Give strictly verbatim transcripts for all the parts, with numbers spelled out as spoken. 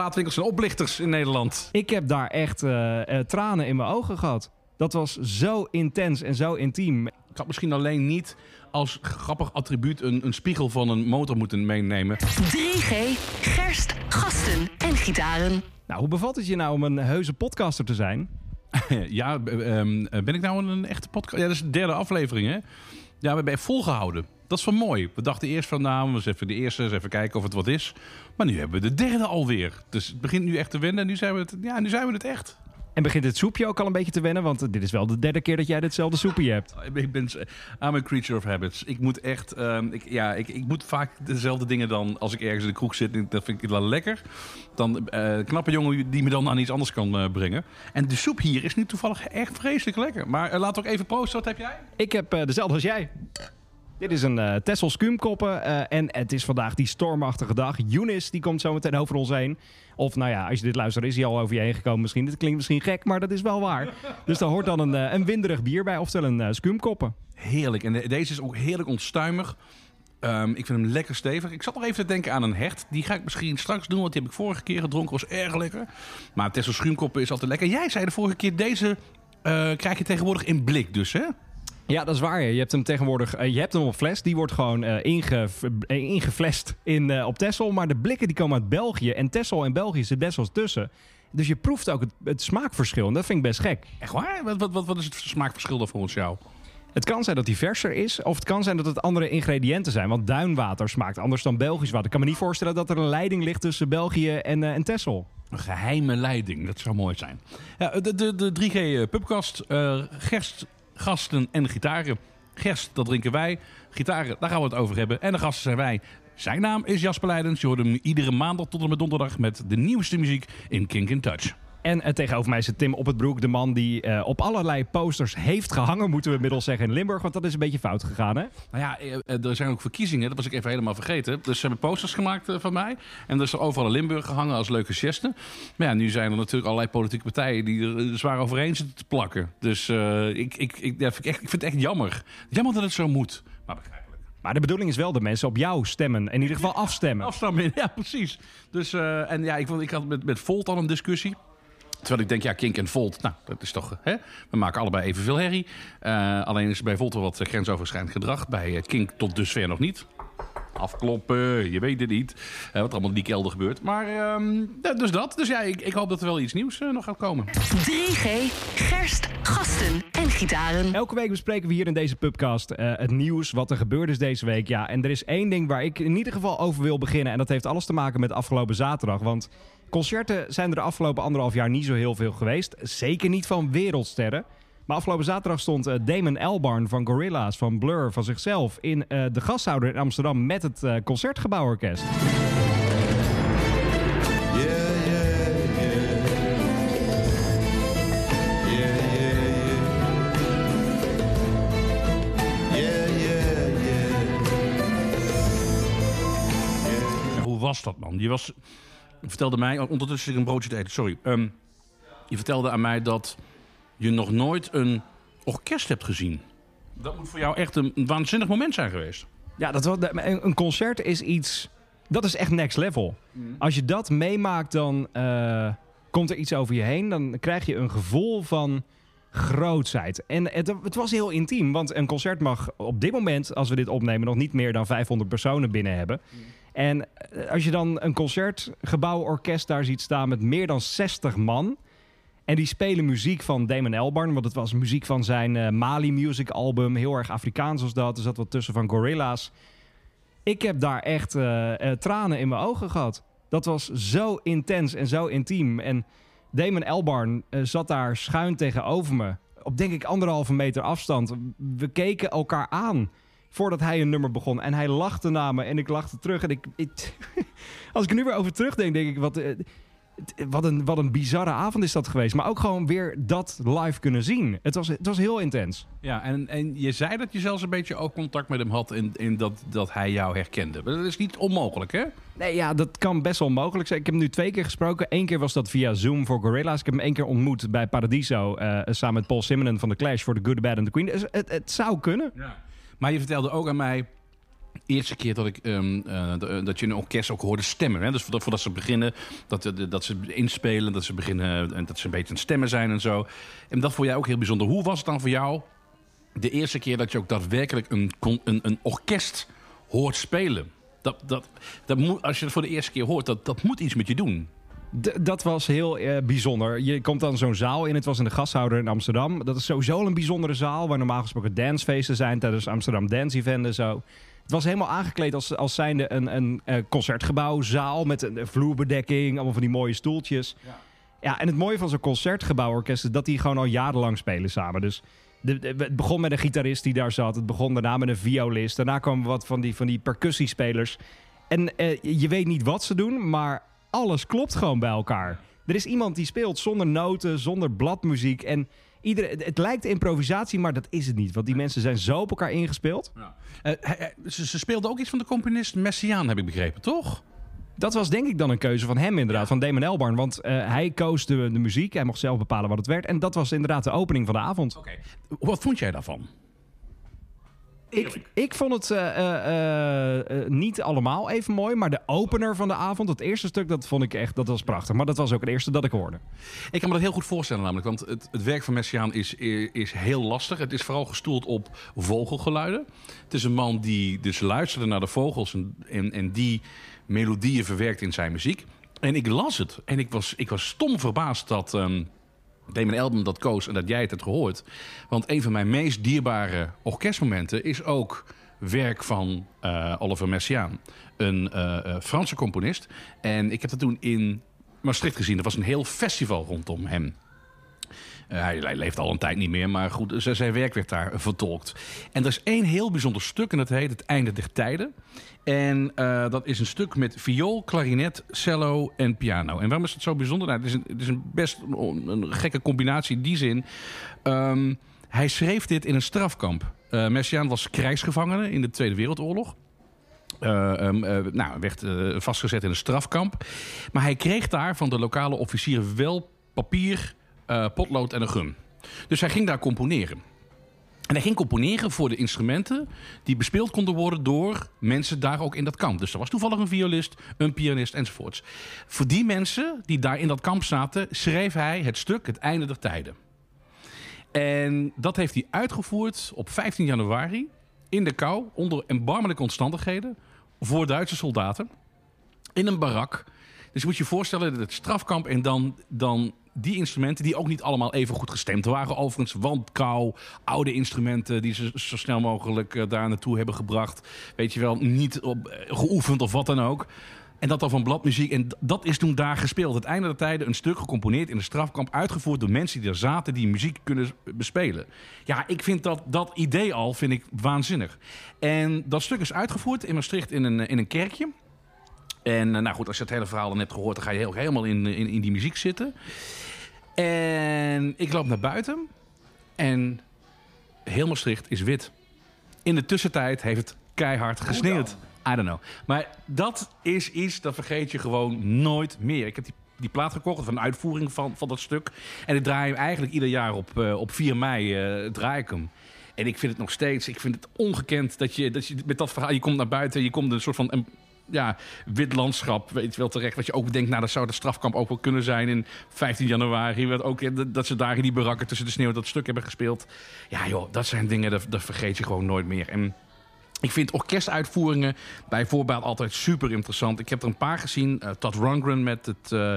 plaatwinkels zijn oplichters in Nederland. Ik heb daar echt uh, uh, tranen in mijn ogen gehad. Dat was zo intens en zo intiem. Ik had misschien alleen niet als grappig attribuut een, een spiegel van een motor moeten meenemen. drie G, gerst, gasten en gitaren. Nou, hoe bevalt het je nou om een heuse podcaster te zijn? Ja, um, ben ik nou een echte podcast? Ja, dat is de derde aflevering, hè? Ja, we hebben volgehouden. Dat is wel mooi. We dachten eerst van, nou, eens even de eerste, eens even kijken of het wat is. Maar nu hebben we de derde alweer. Dus het begint nu echt te wennen. Nu zijn we het, ja, nu zijn we het echt. En begint het soepje ook al een beetje te wennen? Want dit is wel de derde keer dat jij ditzelfde soepje hebt. Ik ben I'm a creature of habits. Ik moet echt... Uh, ik, ja, ik, ik moet vaak dezelfde dingen dan... Als ik ergens in de kroeg zit, dat vind ik wel lekker. Dan uh, knappe jongen die me dan aan iets anders kan uh, brengen. En de soep hier is nu toevallig echt vreselijk lekker. Maar uh, laat ook even proosten. Wat heb jij? Ik heb uh, dezelfde als jij. Dit is een uh, Texels Kuumkoppen uh, en het is vandaag die stormachtige dag. Younis, die komt zo meteen over ons heen. Of nou ja, als je dit luistert, is hij al over je heen gekomen misschien. Dit klinkt misschien gek, maar dat is wel waar. Dus daar hoort dan een, uh, een winderig bier bij, oftewel een uh, Kuumkoppen. Heerlijk. En de, deze is ook heerlijk onstuimig. Um, ik vind hem lekker stevig. Ik zat nog even te denken aan een hert. Die ga ik misschien straks doen, want die heb ik vorige keer gedronken. Was erg lekker. Maar Texels Kuumkoppen is altijd lekker. Jij zei de vorige keer, deze uh, krijg je tegenwoordig in blik dus, hè? Ja, dat is waar. Je hebt hem tegenwoordig je hebt hem op fles. Die wordt gewoon uh, inge, ingeflesd in, uh, op Texel. Maar de blikken die komen uit België. En Texel en België zit best wel tussen. Dus je proeft ook het, het smaakverschil. En dat vind ik best gek. Echt waar? Wat, wat, wat is het smaakverschil dan volgens jou? Het kan zijn dat die verser is. Of het kan zijn dat het andere ingrediënten zijn. Want duinwater smaakt anders dan Belgisch water. Ik kan me niet voorstellen dat er een leiding ligt tussen België en, uh, en Texel. Een geheime leiding. Dat zou mooi zijn. Ja, de, de, de drie G Pubcast. Uh, gerst... Gasten en gitaren. Gerst, dat drinken wij. Gitaren, daar gaan we het over hebben. En de gasten zijn wij. Zijn naam is Jasper Leidens. Je hoort hem iedere maandag tot en met donderdag met de nieuwste muziek in Kink in Touch. En uh, tegenover mij zit Tim op het broek. De man die uh, op allerlei posters heeft gehangen, moeten we inmiddels zeggen, in Limburg. Want dat is een beetje fout gegaan, hè? Nou ja, er zijn ook verkiezingen. Dat was ik even helemaal vergeten. Dus ze hebben posters gemaakt uh, van mij. En er is er overal in Limburg gehangen als leuke geste. Maar ja, nu zijn er natuurlijk allerlei politieke partijen die er zwaar overheen zitten te plakken. Dus uh, ik, ik, ik, ja, vind ik, echt, ik vind het echt jammer. Jammer dat het zo moet. Maar begrijp. Maar de bedoeling is wel dat mensen op jou stemmen. In ieder geval afstemmen. Afstemmen, ja, precies. Dus, uh, en ja, ik, ik had met, met Volt al een discussie. Terwijl ik denk, ja, Kink en Volt, nou, dat is toch... Hè? We maken allebei evenveel herrie. Uh, alleen is bij Volt wel wat grensoverschrijdend gedrag. Bij uh, Kink tot dusver nog niet. Afkloppen, je weet het niet. Uh, wat allemaal in die kelder gebeurt. Maar um, ja, dus dat. Dus ja, ik, ik hoop dat er wel iets nieuws uh, nog gaat komen. drie G, gerst, gasten en gitaren. Elke week bespreken we hier in deze Pubcast uh, het nieuws, wat er gebeurd is deze week. Ja, en er is één ding waar ik in ieder geval over wil beginnen. En dat heeft alles te maken met afgelopen zaterdag. Want... Concerten zijn er de afgelopen anderhalf jaar niet zo heel veel geweest. Zeker niet van wereldsterren. Maar afgelopen zaterdag stond Damon Albarn van Gorillaz, van Blur, van zichzelf... in uh, De Gashouder in Amsterdam met het uh, Concertgebouworkest. Hoe was dat, man? Die was... vertelde mij, ondertussen zit ik een broodje te eten, sorry. Um, je vertelde aan mij dat je nog nooit een orkest hebt gezien. Dat moet voor jou echt een, een waanzinnig moment zijn geweest. Ja, dat was, een concert is iets... Dat is echt next level. Mm. Als je dat meemaakt, dan uh, komt er iets over je heen. Dan krijg je een gevoel van grootsheid. En het, het was heel intiem, want een concert mag op dit moment... als we dit opnemen, nog niet meer dan vijfhonderd personen binnen hebben... Mm. En als je dan een concertgebouworkest daar ziet staan met meer dan zestig man... en die spelen muziek van Damon Albarn... want het was muziek van zijn uh, Mali Music album, heel erg Afrikaans was dat. Er zat wat tussen van Gorillaz. Ik heb daar echt uh, uh, tranen in mijn ogen gehad. Dat was zo intens en zo intiem. En Damon Albarn uh, zat daar schuin tegenover me... op denk ik anderhalve meter afstand. We keken elkaar aan... voordat hij een nummer begon. En hij lachte naar me en ik lachte terug. En ik, ik, als ik er nu weer over terugdenk, denk ik... Wat, wat, een, wat een bizarre avond is dat geweest. Maar ook gewoon weer dat live kunnen zien. Het was, het was heel intens. Ja, en, en je zei dat je zelfs een beetje ook contact met hem had... in, in dat, dat hij jou herkende. Maar dat is niet onmogelijk, hè? Nee, ja, dat kan best wel mogelijk zijn. Ik heb hem nu twee keer gesproken. Eén keer was dat via Zoom voor Gorillaz. Ik heb hem één keer ontmoet bij Paradiso... Uh, samen met Paul Simonon van The Clash voor The Good, The Bad and The Queen. Dus het, het zou kunnen. Ja. Maar je vertelde ook aan mij eerste keer dat ik um, uh, dat je een orkest ook hoorde stemmen. Hè? Dus voordat, voordat ze beginnen, dat, dat ze inspelen, dat ze beginnen en dat ze een beetje aan het stemmen zijn en zo. En dat vond jij ook heel bijzonder. Hoe was het dan voor jou de eerste keer dat je ook daadwerkelijk een, een, een orkest hoort spelen? Dat, dat, dat moet, als je het voor de eerste keer hoort, dat, dat moet iets met je doen. D- dat was heel eh, bijzonder. Je komt dan zo'n zaal in. Het was in de Gashouder in Amsterdam. Dat is sowieso een bijzondere zaal waar normaal gesproken dancefeesten zijn tijdens Amsterdam Dance Event en zo. Het was helemaal aangekleed als, als zijnde een, een, een concertgebouwzaal met een vloerbedekking, allemaal van die mooie stoeltjes. Ja, ja en het mooie van zo'n concertgebouworkest is dat die gewoon al jarenlang spelen samen. Dus de, de, het begon met een gitarist die daar zat. Het begon daarna met een violist. Daarna kwamen wat van die, van die percussiespelers. En eh, je weet niet wat ze doen, maar alles klopt gewoon bij elkaar. Er is iemand die speelt zonder noten, zonder bladmuziek. En iedereen, het, het lijkt improvisatie, maar dat is het niet. Want die mensen zijn zo op elkaar ingespeeld. Ja. Uh, hij, ze, ze speelden ook iets van de componist Messiaen, heb ik begrepen, toch? Dat was denk ik dan een keuze van hem inderdaad, ja. Van Damon Albarn. Want uh, hij koos de, de muziek, hij mocht zelf bepalen wat het werd. En dat was inderdaad de opening van de avond. Okay. Wat vond jij daarvan? Ik, ik vond het uh, uh, uh, niet allemaal even mooi, maar de opener van de avond, het eerste stuk, dat vond ik echt, dat was prachtig. Maar dat was ook het eerste dat ik hoorde. Ik kan me dat heel goed voorstellen namelijk, want het, het werk van Messiaen is, is heel lastig. Het is vooral gestoeld op vogelgeluiden. Het is een man die dus luisterde naar de vogels en, en, en die melodieën verwerkt in zijn muziek. En ik las het en ik was, ik was stom verbaasd dat Um, Damon Albarn dat koos en dat jij het hebt gehoord. Want een van mijn meest dierbare orkestmomenten is ook werk van uh, Oliver Messiaen. Een uh, uh, Franse componist. En ik heb dat toen in Maastricht gezien. Er was een heel festival rondom hem. Uh, hij leeft al een tijd niet meer, maar goed, zijn werk werd daar vertolkt. En er is één heel bijzonder stuk en dat heet Het Einde der Tijden. En uh, dat is een stuk met viool, klarinet, cello en piano. En waarom is het zo bijzonder? Nou, het is een, het is een best een, een gekke combinatie in die zin. Um, hij schreef dit in een strafkamp. Uh, Messiaen was krijgsgevangene in de Tweede Wereldoorlog. Uh, um, uh, nou, werd uh, vastgezet in een strafkamp. Maar hij kreeg daar van de lokale officieren wel papier, Uh, potlood en een gum. Dus hij ging daar componeren. En hij ging componeren voor de instrumenten die bespeeld konden worden door mensen daar ook in dat kamp. Dus er was toevallig een violist, een pianist enzovoorts. Voor die mensen die daar in dat kamp zaten, schreef hij het stuk Het Einde der Tijden. En dat heeft hij uitgevoerd op vijftien januari in de kou, onder erbarmelijke omstandigheden, voor Duitse soldaten, in een barak. Dus je moet je voorstellen dat het strafkamp en dan, dan die instrumenten die ook niet allemaal even goed gestemd waren. Overigens, want kou, oude instrumenten die ze zo snel mogelijk uh, daar naartoe hebben gebracht. Weet je wel, niet op, uh, geoefend of wat dan ook. En dat dan van bladmuziek. En d- dat is toen daar gespeeld. Het Einde der Tijden, een stuk gecomponeerd in een strafkamp. Uitgevoerd door mensen die daar zaten, die muziek kunnen bespelen. Ja, ik vind dat, dat idee al, vind ik waanzinnig. En dat stuk is uitgevoerd in Maastricht in een, in een kerkje. En nou goed, als je het hele verhaal dan hebt gehoord, dan ga je ook helemaal in, in, in die muziek zitten. En ik loop naar buiten en heel Maastricht is wit. In de tussentijd heeft het keihard gesneeuwd. I don't know. Maar dat is iets, dat vergeet je gewoon nooit meer. Ik heb die, die plaat gekocht van de uitvoering van, van dat stuk. En ik draai hem eigenlijk ieder jaar op, uh, op vier mei uh, draai ik hem. En ik vind het nog steeds, ik vind het ongekend dat je, dat je met dat verhaal, je komt naar buiten, je komt een soort van, Een, ja, wit landschap, weet je wel terecht. Dat je ook denkt, nou, dat zou de strafkamp ook wel kunnen zijn. In vijftien januari, werd ook, dat ze daar in die barakken tussen de sneeuw dat stuk hebben gespeeld. Ja joh, dat zijn dingen, dat, dat vergeet je gewoon nooit meer. En ik vind orkestuitvoeringen bij voorbaat altijd super interessant. Ik heb er een paar gezien. Uh, Todd Rundgren met het uh,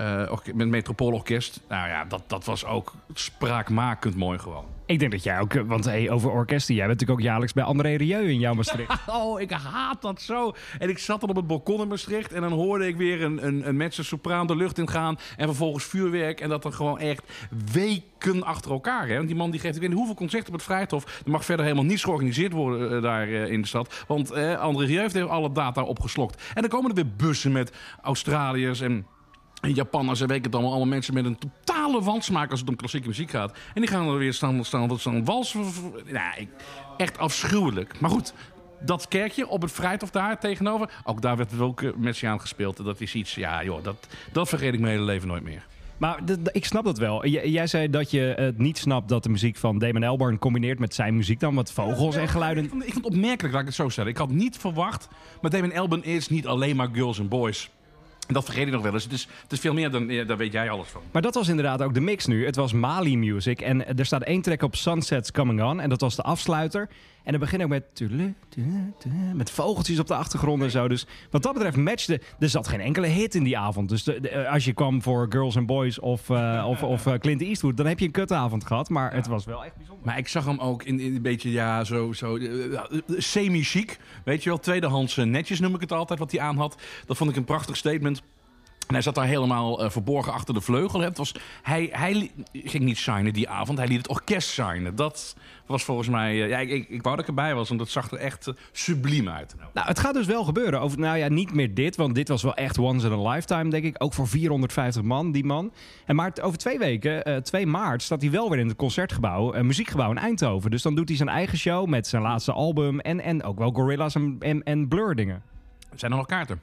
uh, orke- met Metropoolorkest. Nou ja, dat, dat was ook spraakmakend mooi gewoon. Ik denk dat jij ook, want hey, over orkesten, jij bent natuurlijk ook jaarlijks bij André Rieu in jouw Maastricht. Oh, ik haat dat zo. En ik zat dan op het balkon in Maastricht en dan hoorde ik weer een, een, een met zijn sopraan de lucht in gaan en vervolgens vuurwerk en dat dan gewoon echt weken achter elkaar. Hè? Want die man die geeft, ik weet niet hoeveel concerten op het Vrijthof. Er mag verder helemaal niets georganiseerd worden uh, daar uh, in de stad, want uh, André Rieu heeft alle data opgeslokt. En dan komen er weer bussen met Australiërs en in Japan, ze weken het allemaal, allemaal mensen met een totale wansmaak als het om klassieke muziek gaat. En die gaan er weer staan, staan, staan walsen. Nou, ik, echt afschuwelijk. Maar goed, dat kerkje op het Vrijthof daar tegenover, ook daar werd ook Messiaen gespeeld. Dat is iets, ja joh, dat, dat vergeet ik mijn hele leven nooit meer. Maar d- d- ik snap dat wel. J- jij zei dat je het niet snapt dat de muziek van Damon Albarn combineert met zijn muziek dan wat vogels ja, en geluiden. Ik vond, ik vond het opmerkelijk, laat ik het zo zeggen. Ik had niet verwacht, maar Damon Albarn is niet alleen maar girls and boys. Dat vergeet ik nog wel eens. Het is, het is veel meer dan, daar weet jij alles van. Maar dat was inderdaad ook de mix nu. Het was Mali Music en er staat één track op Sunset's Coming On en dat was de afsluiter. En dan begin ik met tulu, tulu, tulu, met vogeltjes op de achtergrond en zo. Dus wat dat betreft matchte... Er zat geen enkele hit in die avond. Dus de, de, als je kwam voor Girls and Boys of, uh, of, of uh, Clint Eastwood... dan heb je een kutavond gehad, maar ja, het was wel echt bijzonder. Maar ik zag hem ook in, in een beetje, ja, zo... zo uh, semi-chic, weet je wel. Tweedehands uh, netjes noem ik het altijd, wat hij aan had. Dat vond ik een prachtig statement. En hij zat daar helemaal uh, verborgen achter de vleugel. Het was, hij hij li- ging niet signen die avond, hij liet het orkest signen. Dat was volgens mij... Uh, ja, ik, ik, ik wou dat ik erbij was, want dat zag er echt uh, subliem uit. Nou, het gaat dus wel gebeuren. Over, nou ja, niet meer dit, want dit was wel echt once in a lifetime, denk ik. Ook voor vierhonderdvijftig man, die man. En maar over twee weken, uh, twee maart, staat hij wel weer in het Concertgebouw, uh, Muziekgebouw in Eindhoven. Dus dan doet hij zijn eigen show met zijn laatste album en, en ook wel Gorillaz en, en, en Blur dingen. Zijn er nog kaarten?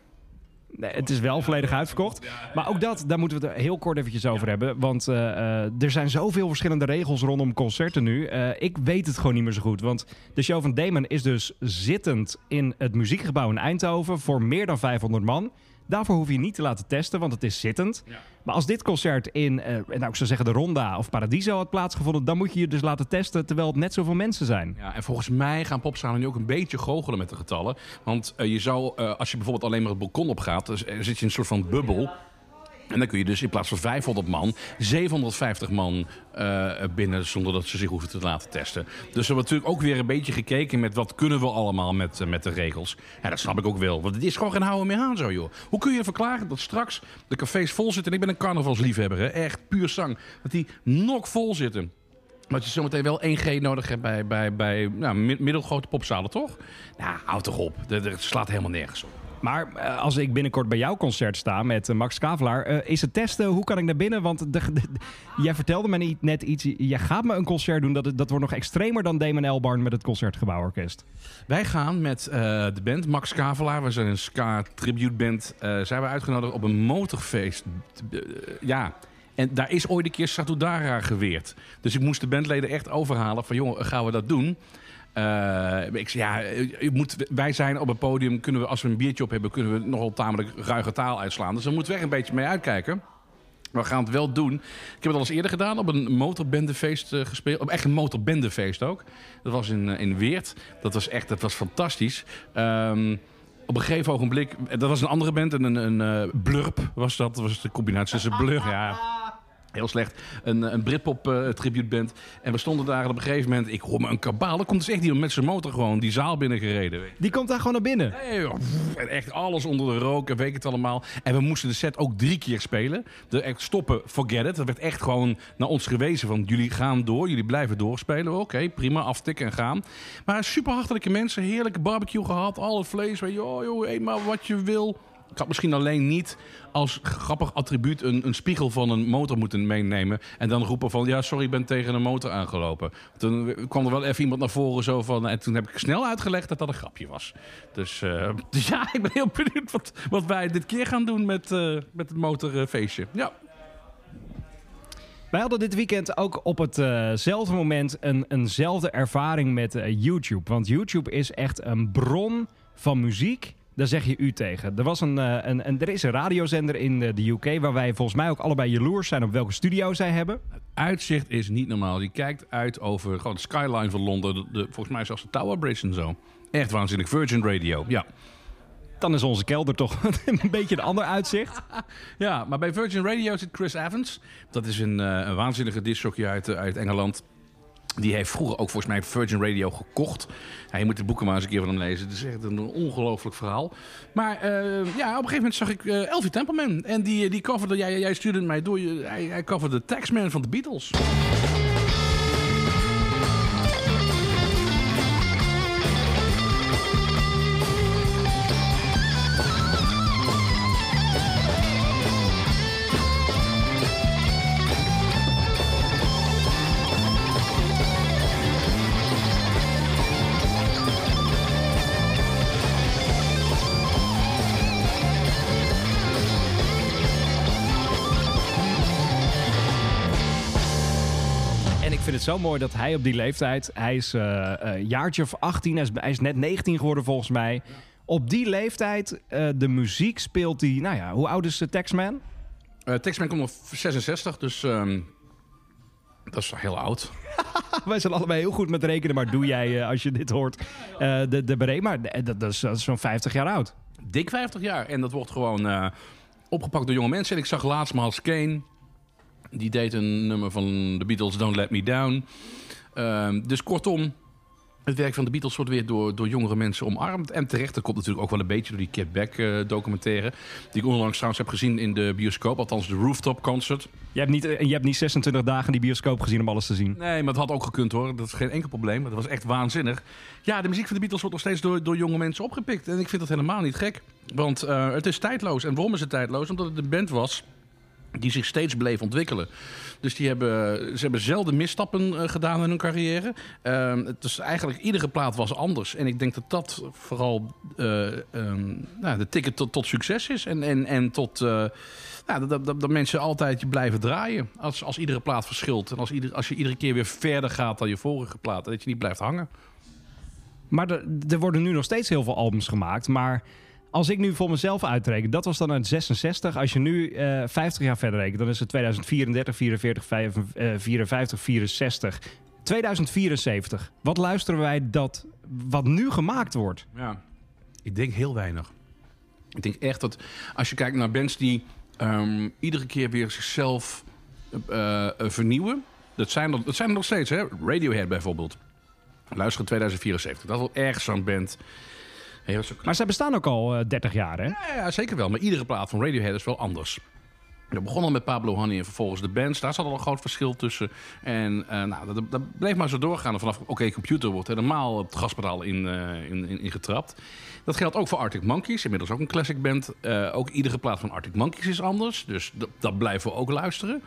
Nee, het is wel volledig uitverkocht. Maar ook dat, daar moeten we het heel kort eventjes over ja. hebben. Want uh, er zijn zoveel verschillende regels rondom concerten nu. Uh, ik weet het gewoon niet meer zo goed. Want de show van Damon is dus zittend in het Muziekgebouw in Eindhoven... voor meer dan vijfhonderd man. Daarvoor hoef je niet te laten testen, want het is zittend. Ja. Maar als dit concert in, uh, nou ik zou zeggen de Ronda of Paradiso had plaatsgevonden... dan moet je je dus laten testen, terwijl het net zoveel mensen zijn. Ja, en volgens mij gaan popzalen nu ook een beetje goochelen met de getallen. Want uh, je zou, uh, als je bijvoorbeeld alleen maar het balkon opgaat... dan zit je in een soort van bubbel. En dan kun je dus in plaats van vijfhonderd man, zevenhonderdvijftig man uh, binnen... zonder dat ze zich hoeven te laten testen. Dus we hebben natuurlijk ook weer een beetje gekeken met wat kunnen we allemaal met, uh, met de regels. Ja, dat snap ik ook wel, want het is gewoon geen houden meer aan zo, joh. Hoe kun je verklaren dat straks de cafés vol zitten... en ik ben een carnavalsliefhebber, hè, echt puur zang, dat die nog vol zitten... Maar dat je zometeen wel één G nodig hebt bij, bij, bij nou, middelgrote popzalen, toch? Nou, houd toch op. Het slaat helemaal nergens op. Maar uh, als ik binnenkort bij jouw concert sta met uh, Max Kavelaar... Uh, is het testen, hoe kan ik naar binnen? Want de, de, de, jij vertelde me niet, net iets... Jij gaat me een concert doen, dat, dat wordt nog extremer dan Damon Albarn... met het Concertgebouworkest. Wij gaan met uh, de band Max Kavelaar. We zijn een ska-tributeband. Uh, zijn we uitgenodigd op een motorfeest. Uh, ja... En daar is ooit een keer Satudara geweerd. Dus ik moest de bandleden echt overhalen van... jongen, gaan we dat doen? Uh, ik zei, ja, je moet, wij zijn op een podium... Kunnen we, als we een biertje op hebben... kunnen we nogal tamelijk ruige taal uitslaan. Dus daar moeten we echt een beetje mee uitkijken. Maar we gaan het wel doen. Ik heb het al eens eerder gedaan. Op een motorbendefeest uh, gespeeld. Op echt een motorbendefeest ook. Dat was in, uh, in Weert. Dat was echt dat was fantastisch. Um, Op een gegeven ogenblik... Dat was een andere band. Een, een, een uh, blurp was dat. Dat was de combinatie tussen Blur. Ja, heel slecht. Een, een Britpop uh, tributeband. En we stonden daar en op een gegeven moment... Ik hoor me een kabaal. Dan komt dus echt iemand met zijn motor gewoon die zaal binnengereden. Die komt daar gewoon naar binnen? Nee, joh. En echt alles onder de rook. En weet ik het allemaal. En we moesten de set ook drie keer spelen. De, echt stoppen, forget it. Dat werd echt gewoon naar ons gewezen. Van jullie gaan door. Jullie blijven doorspelen. Oké, okay, prima. Aftikken en gaan. Maar super hartelijke mensen. Heerlijke barbecue gehad. Al het vlees. Weet je, oh, joh, eet maar wat je wil. Ik had misschien alleen niet als grappig attribuut een, een spiegel van een motor moeten meenemen. En dan roepen van, ja, sorry, ik ben tegen een motor aangelopen. Toen kwam er wel even iemand naar voren zo van... En toen heb ik snel uitgelegd dat dat een grapje was. Dus, uh, dus ja, ik ben heel benieuwd wat, wat wij dit keer gaan doen met, uh, met het motorfeestje. Ja. Wij hadden dit weekend ook op hetzelfde uh moment een, eenzelfde ervaring met uh, YouTube. Want YouTube is echt een bron van muziek. Daar zeg je u tegen. Er, was een, een, een, er is een radiozender in de U K... waar wij volgens mij ook allebei jaloers zijn op welke studio zij hebben. Het uitzicht is niet normaal. Je kijkt uit over gewoon de skyline van Londen. De, de, volgens mij zelfs de Tower Bridge en zo. Echt waanzinnig. Virgin Radio, ja. Dan is onze kelder toch een beetje een ander uitzicht. Ja, maar bij Virgin Radio zit Chris Evans. Dat is een, een waanzinnige discjockey uit, uit Engeland... Die heeft vroeger ook volgens mij Virgin Radio gekocht. Ja, je moet de boeken maar eens een keer van hem lezen. Het is echt een ongelooflijk verhaal. Maar uh, ja, op een gegeven moment zag ik uh, Elvie Templeman. En die, die coverde, jij, jij stuurde mij door, hij, hij coverde Taxman van The Beatles. vind het zo mooi dat hij op die leeftijd... Hij is uh, een jaartje of achttien, hij is, hij is net negentien geworden volgens mij. Op die leeftijd, uh, de muziek speelt hij... Nou ja, hoe oud is de Taxman? Uh, Taxman komt op zesenzestig, dus um, dat is heel oud. Wij zijn allebei heel goed met rekenen, maar doe jij uh, als je dit hoort. Uh, de de Brema, dat, dat is zo'n vijftig jaar oud. Dik vijftig jaar. En dat wordt gewoon uh, opgepakt door jonge mensen. En ik zag laatst Miles Kane. Die deed een nummer van The Beatles, Don't Let Me Down. Uh, dus kortom, het werk van The Beatles wordt weer door, door jongere mensen omarmd. En terecht, dat komt natuurlijk ook wel een beetje door die Get Back uh, documentaire. Die ik onlangs trouwens heb gezien in de bioscoop. Althans, de Rooftop Concert. Je hebt niet, je hebt niet zesentwintig dagen in die bioscoop gezien om alles te zien. Nee, maar het had ook gekund hoor. Dat is geen enkel probleem. Dat was echt waanzinnig. Ja, de muziek van The Beatles wordt nog steeds door, door jonge mensen opgepikt. En ik vind dat helemaal niet gek. Want uh, het is tijdloos. En waarom is het tijdloos? Omdat het een band was... die zich steeds bleef ontwikkelen. Dus die hebben, ze hebben zelden misstappen gedaan in hun carrière. Uh, het is eigenlijk, iedere plaat was anders. En ik denk dat dat vooral uh, um, nou, de ticket tot, tot succes is. En, en, en tot, uh, nou, dat, dat, dat mensen altijd blijven draaien. Als, als iedere plaat verschilt. En als, ieder, als je iedere keer weer verder gaat dan je vorige plaat. Dat je niet blijft hangen. Maar er, er worden nu nog steeds heel veel albums gemaakt. Maar... Als ik nu voor mezelf uitreken, dat was dan uit zesenzestig. Als je nu uh, vijftig jaar verder rekent, dan is het tweeduizend vierendertig, vierenveertig, vijfenvijftig, vierenvijftig, vierenzestig. tweeduizend vierenzeventig. Wat luisteren wij dat wat nu gemaakt wordt? Ja, ik denk heel weinig. Ik denk echt dat als je kijkt naar bands die um, iedere keer weer zichzelf uh, vernieuwen. Dat zijn er, dat zijn er nog steeds, hè? Radiohead bijvoorbeeld. Luister in tweeduizend vierenzeventig. Dat is wel erg zo'n band... Maar zij bestaan ook al uh, dertig jaar, hè? Ja, ja, zeker wel. Maar iedere plaat van Radiohead is wel anders. We begonnen met Pablo Honey en vervolgens de bands. Daar zat al een groot verschil tussen. En uh, nou, dat, dat bleef maar zo doorgaan. En vanaf OK Computer wordt helemaal het gaspedaal in, uh, in, in, in getrapt. Dat geldt ook voor Arctic Monkeys. Inmiddels ook een classic band. Uh, ook iedere plaat van Arctic Monkeys is anders. Dus d- dat blijven we ook luisteren.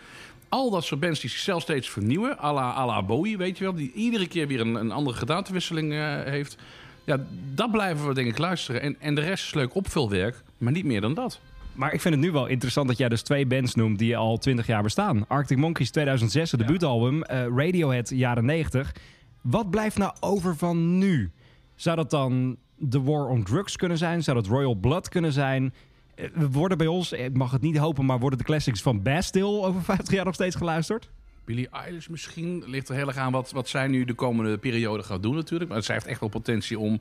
Al dat soort bands die zichzelf steeds vernieuwen. À la, à la Bowie, weet je wel. Die iedere keer weer een, een andere gedaantewisseling uh, heeft... Ja, dat blijven we denk ik luisteren. En, en de rest is leuk opvulwerk, maar niet meer dan dat. Maar ik vind het nu wel interessant dat jij dus twee bands noemt die al twintig jaar bestaan. Arctic Monkeys tweeduizend zes, het ja. debuutalbum. Uh, Radiohead, jaren negentig. Wat blijft nou over van nu? Zou dat dan The War on Drugs kunnen zijn? Zou dat Royal Blood kunnen zijn? Uh, worden bij ons, ik mag het niet hopen, maar worden de classics van Bastille over vijftig jaar nog steeds geluisterd? Billie Eilish misschien, ligt er heel erg aan wat, wat zij nu de komende periode gaat doen natuurlijk. Maar zij heeft echt wel potentie om,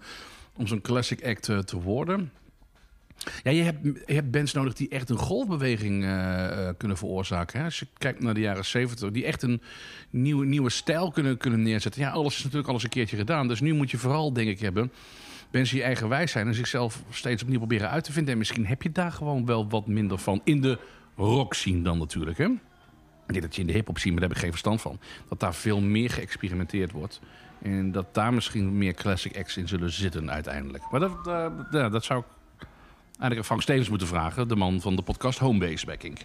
om zo'n classic act uh, te worden. Ja, je hebt, je hebt bands nodig die echt een golfbeweging uh, kunnen veroorzaken. Hè? Als je kijkt naar de jaren zeventig, die echt een nieuwe, nieuwe stijl kunnen, kunnen neerzetten. Ja, alles is natuurlijk al eens een keertje gedaan. Dus nu moet je vooral, denk ik, hebben mensen die eigenwijs zijn en zichzelf steeds opnieuw proberen uit te vinden. En misschien heb je daar gewoon wel wat minder van in de rockscene dan natuurlijk, hè? Ik denk dat je in de hiphop ziet, maar daar heb ik geen verstand van. Dat daar veel meer geëxperimenteerd wordt. En dat daar misschien meer classic acts in zullen zitten uiteindelijk. Maar dat, uh, dat, dat zou ik eigenlijk Frank Stevens moeten vragen. De man van de podcast Homebase Backing.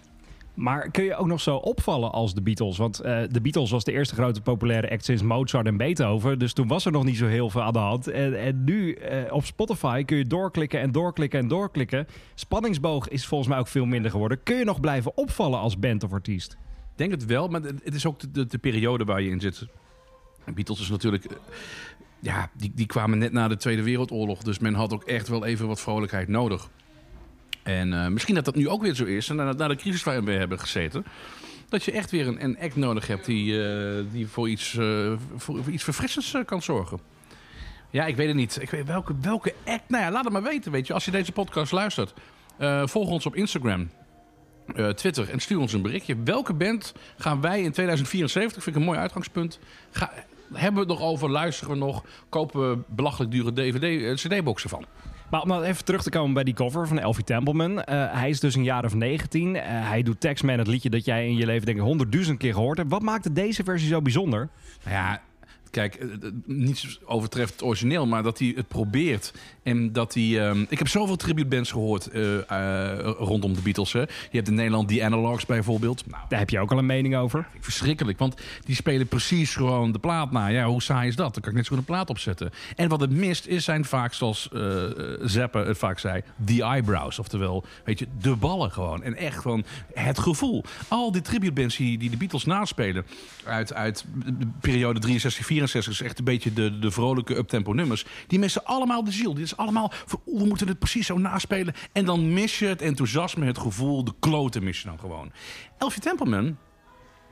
Maar kun je ook nog zo opvallen als de Beatles? Want uh, de Beatles was de eerste grote populaire act sinds Mozart en Beethoven. Dus toen was er nog niet zo heel veel aan de hand. En, en nu uh, op Spotify kun je doorklikken en doorklikken en doorklikken. Spanningsboog is volgens mij ook veel minder geworden. Kun je nog blijven opvallen als band of artiest? Ik denk het wel, maar het is ook de, de, de periode waar je in zit. De Beatles is natuurlijk... Ja, die, die kwamen net na de Tweede Wereldoorlog. Dus men had ook echt wel even wat vrolijkheid nodig. En uh, misschien dat dat nu ook weer zo is. En na, na de crisis waarin we hebben gezeten... dat je echt weer een, een act nodig hebt... die, uh, die voor, iets, uh, voor, voor iets verfrissends uh, kan zorgen. Ja, ik weet het niet. Ik weet welke, welke act... Nou ja, laat het maar weten, weet je. Als je deze podcast luistert... Uh, volg ons op Instagram... Uh, Twitter en stuur ons een berichtje. Welke band gaan wij in tweeduizend vierenzeventig, vind ik een mooi uitgangspunt, ga, hebben we het nog over, luisteren we nog, kopen we belachelijk dure D V D, uh, C D-boxen van? Maar om even terug te komen bij die cover van Elvie Templeman. Uh, hij is dus een jaar of negentien. Uh, hij doet Taxman, het liedje dat jij in je leven denk ik honderdduizend keer gehoord hebt. Wat maakte deze versie zo bijzonder? Nou ja, Kijk, niets overtreft het origineel, maar dat hij het probeert. En dat hij... Um, ik heb zoveel tributebands gehoord uh, uh, rondom de Beatles. Hè. Je hebt in Nederland die Analogs bijvoorbeeld. Nou, daar heb je ook al een mening over. Verschrikkelijk, want die spelen precies gewoon de plaat na. Ja, hoe saai is dat? Dan kan ik net zo goed een plaat opzetten. En wat het mist is, zijn vaak, zoals uh, Zappa het vaak zei, the eyebrows. Oftewel, weet je, de ballen gewoon. En echt gewoon het gevoel. Al die tributebands die, die de Beatles naspelen uit, uit de periode drieënzestig vierenzestig... is echt een beetje de, de vrolijke uptempo nummers. Die missen allemaal de ziel. Dit is allemaal, voor, we moeten het precies zo naspelen. En dan mis je het enthousiasme, het gevoel, de kloten mis je dan gewoon. Elvie Templeman,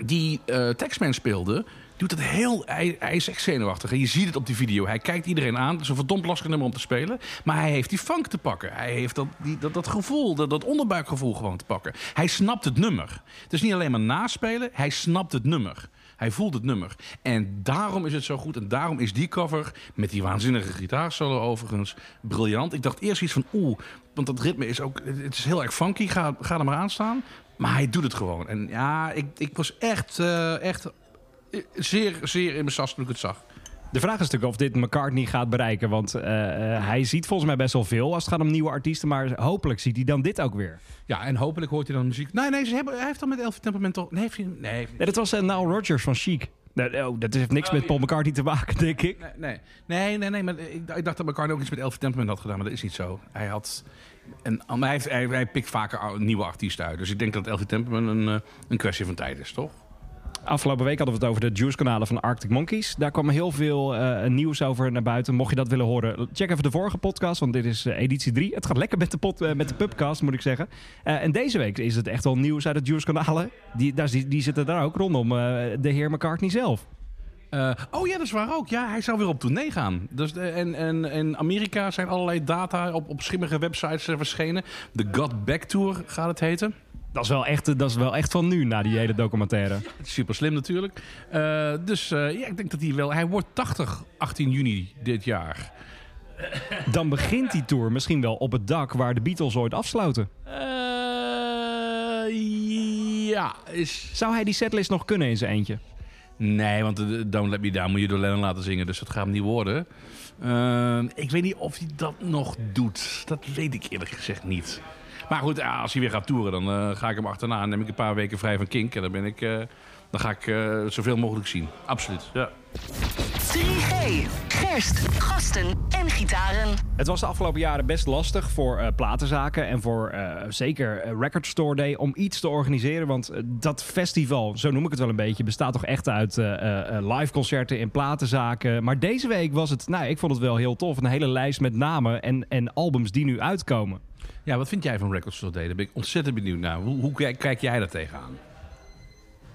die uh, Taxman speelde, doet het heel... Hij, hij is echt zenuwachtig. En je ziet het op die video. Hij kijkt iedereen aan. Het is een verdomd lastig nummer om te spelen. Maar hij heeft die funk te pakken. Hij heeft dat, die, dat, dat gevoel, dat, dat onderbuikgevoel gewoon te pakken. Hij snapt het nummer. Het is niet alleen maar naspelen. Hij snapt het nummer. Hij voelt het nummer. En daarom is het zo goed. En daarom is die cover, met die waanzinnige gitaarsolo overigens, briljant. Ik dacht eerst iets van oeh, want dat ritme is ook... Het is heel erg funky, ga, ga er maar aan staan. Maar hij doet het gewoon. En ja, ik, ik was echt, uh, echt zeer, zeer in mijn sas toen ik het zag. De vraag is natuurlijk of dit McCartney gaat bereiken. Want uh, hij ziet volgens mij best wel veel als het gaat om nieuwe artiesten. Maar hopelijk ziet hij dan dit ook weer. Ja, en hopelijk hoort hij dan muziek. Nee, nee, ze hebben, hij heeft dan met Elvie Templeman toch... Nee, heeft hij, nee, heeft hij... nee, dat was uh, Nile Rodgers van Chic. Nee, oh, dat heeft niks oh, met Paul McCartney te maken, denk ik. Nee, nee, nee, nee, nee maar ik, ik dacht dat McCartney ook iets met Elvie Templeman had gedaan. Maar dat is niet zo. Hij had... En hij, heeft, hij, hij pikt vaker nieuwe artiesten uit. Dus ik denk dat Elvie Templeman een, een kwestie van tijd is, toch? Afgelopen week hadden we het over de Juice-kanalen van Arctic Monkeys. Daar kwam heel veel uh, nieuws over naar buiten. Mocht je dat willen horen, check even de vorige podcast. Want dit is uh, editie drie. Het gaat lekker met de, pot, uh, met de pubcast, moet ik zeggen. Uh, en deze week is het echt wel nieuws uit de Juice-kanalen. Die, die, die zitten daar ook rondom uh, de heer McCartney zelf. Uh, oh ja, dat is waar ook. Ja, hij zou weer op tournee gaan. Dus, uh, en, en, in Amerika zijn allerlei data op, op schimmige websites verschenen. De Get Back Tour gaat het heten. Dat is, wel echt, dat is wel echt van nu, na die hele documentaire. Super slim natuurlijk. Uh, dus uh, ja, ik denk dat hij wel... Hij wordt tachtig, achttien juni dit jaar. Dan begint die tour misschien wel op het dak waar de Beatles ooit afsloten. Uh, ja. Is... Zou hij die setlist nog kunnen in zijn eentje? Nee, want uh, Don't Let Me Down moet je door Lennon laten zingen. Dus dat gaat hem niet worden. Uh, ik weet niet of hij dat nog doet. Dat weet ik eerlijk gezegd niet. Maar goed, als hij weer gaat toeren, dan uh, ga ik hem achterna. Dan neem ik een paar weken vrij van kink. En dan, ben ik, uh, dan ga ik uh, zoveel mogelijk zien. Absoluut. Ja. drie G, gerst, gasten en gitaren. Het was de afgelopen jaren best lastig voor uh, platenzaken en voor uh, zeker uh, Record Store Day om iets te organiseren. Want uh, dat festival, zo noem ik het wel een beetje, bestaat toch echt uit uh, uh, live concerten in platenzaken. Maar deze week was het, nou ik vond het wel heel tof, een hele lijst met namen en, en albums die nu uitkomen. Ja, wat vind jij van Record Store Day? Daar ben ik ontzettend benieuwd naar. Hoe, hoe kijk, kijk jij daar tegenaan?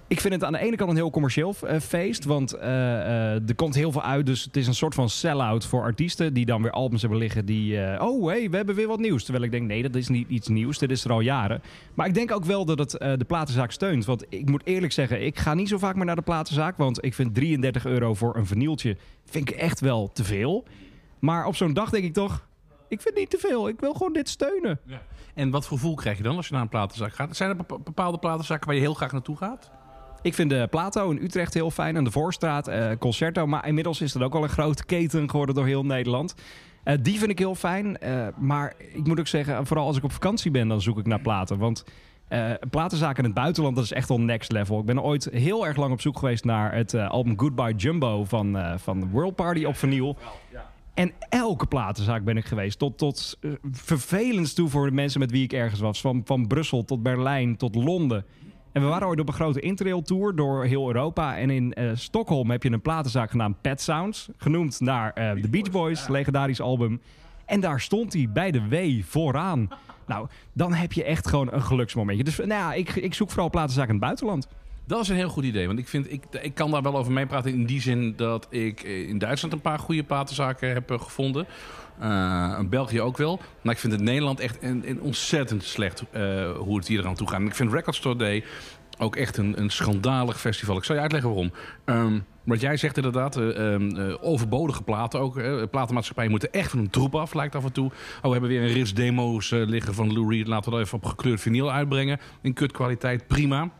Ik vind het aan de ene kant een heel commercieel uh, feest. Want uh, uh, er komt heel veel uit. Dus het is een soort van sell-out voor artiesten. Die dan weer albums hebben liggen. Die, uh, oh, hé, hey, we hebben weer wat nieuws. Terwijl ik denk, nee, dat is niet iets nieuws. Dit is er al jaren. Maar ik denk ook wel dat het uh, de platenzaak steunt. Want ik moet eerlijk zeggen, ik ga niet zo vaak meer naar de platenzaak. Want ik vind drieëndertig euro voor een vinyltje vind ik echt wel te veel. Maar op zo'n dag denk ik toch... Ik vind niet te veel. Ik wil gewoon dit steunen. Ja. En wat gevoel krijg je dan als je naar een platenzaak gaat? Zijn er bepaalde platenzaken waar je heel graag naartoe gaat? Ik vind de Plato in Utrecht heel fijn. En de Voorstraat, uh, Concerto. Maar inmiddels is dat ook al een grote keten geworden door heel Nederland. Uh, die vind ik heel fijn. Uh, maar ik moet ook zeggen, vooral als ik op vakantie ben, dan zoek ik naar platen. Want uh, platenzaken in het buitenland, dat is echt al next level. Ik ben ooit heel erg lang op zoek geweest naar het uh, album Goodbye Jumbo van, uh, van World Party op vinyl. Ja. En elke platenzaak ben ik geweest. Tot, tot uh, vervelends toe voor de mensen met wie ik ergens was. Van, van Brussel tot Berlijn tot Londen. En we waren ooit op een grote interrail-tour door heel Europa. En in uh, Stockholm heb je een platenzaak genaamd Pet Sounds. Genoemd naar de uh, Beach Boys, ja. Legendarisch album. En daar stond hij bij de W vooraan. Nou, dan heb je echt gewoon een geluksmomentje. Dus nou ja, ik, ik zoek vooral platenzaken in het buitenland. Dat is een heel goed idee, want ik vind ik, ik kan daar wel over mee praten in die zin dat ik in Duitsland een paar goede platenzaken heb gevonden. Uh, in België ook wel. Maar ik vind het Nederland echt een, een ontzettend slecht uh, hoe het hier eraan toe gaat. En ik vind Record Store Day ook echt een, een schandalig festival. Ik zal je uitleggen waarom. Um, wat jij zegt inderdaad, uh, uh, overbodige platen ook. Uh, platenmaatschappijen moeten echt van een troep af, lijkt af en toe. Oh, we hebben weer een rits demo's uh, liggen van Lou Reed. Laten we dat even op gekleurd vinyl uitbrengen. In kutkwaliteit, prima.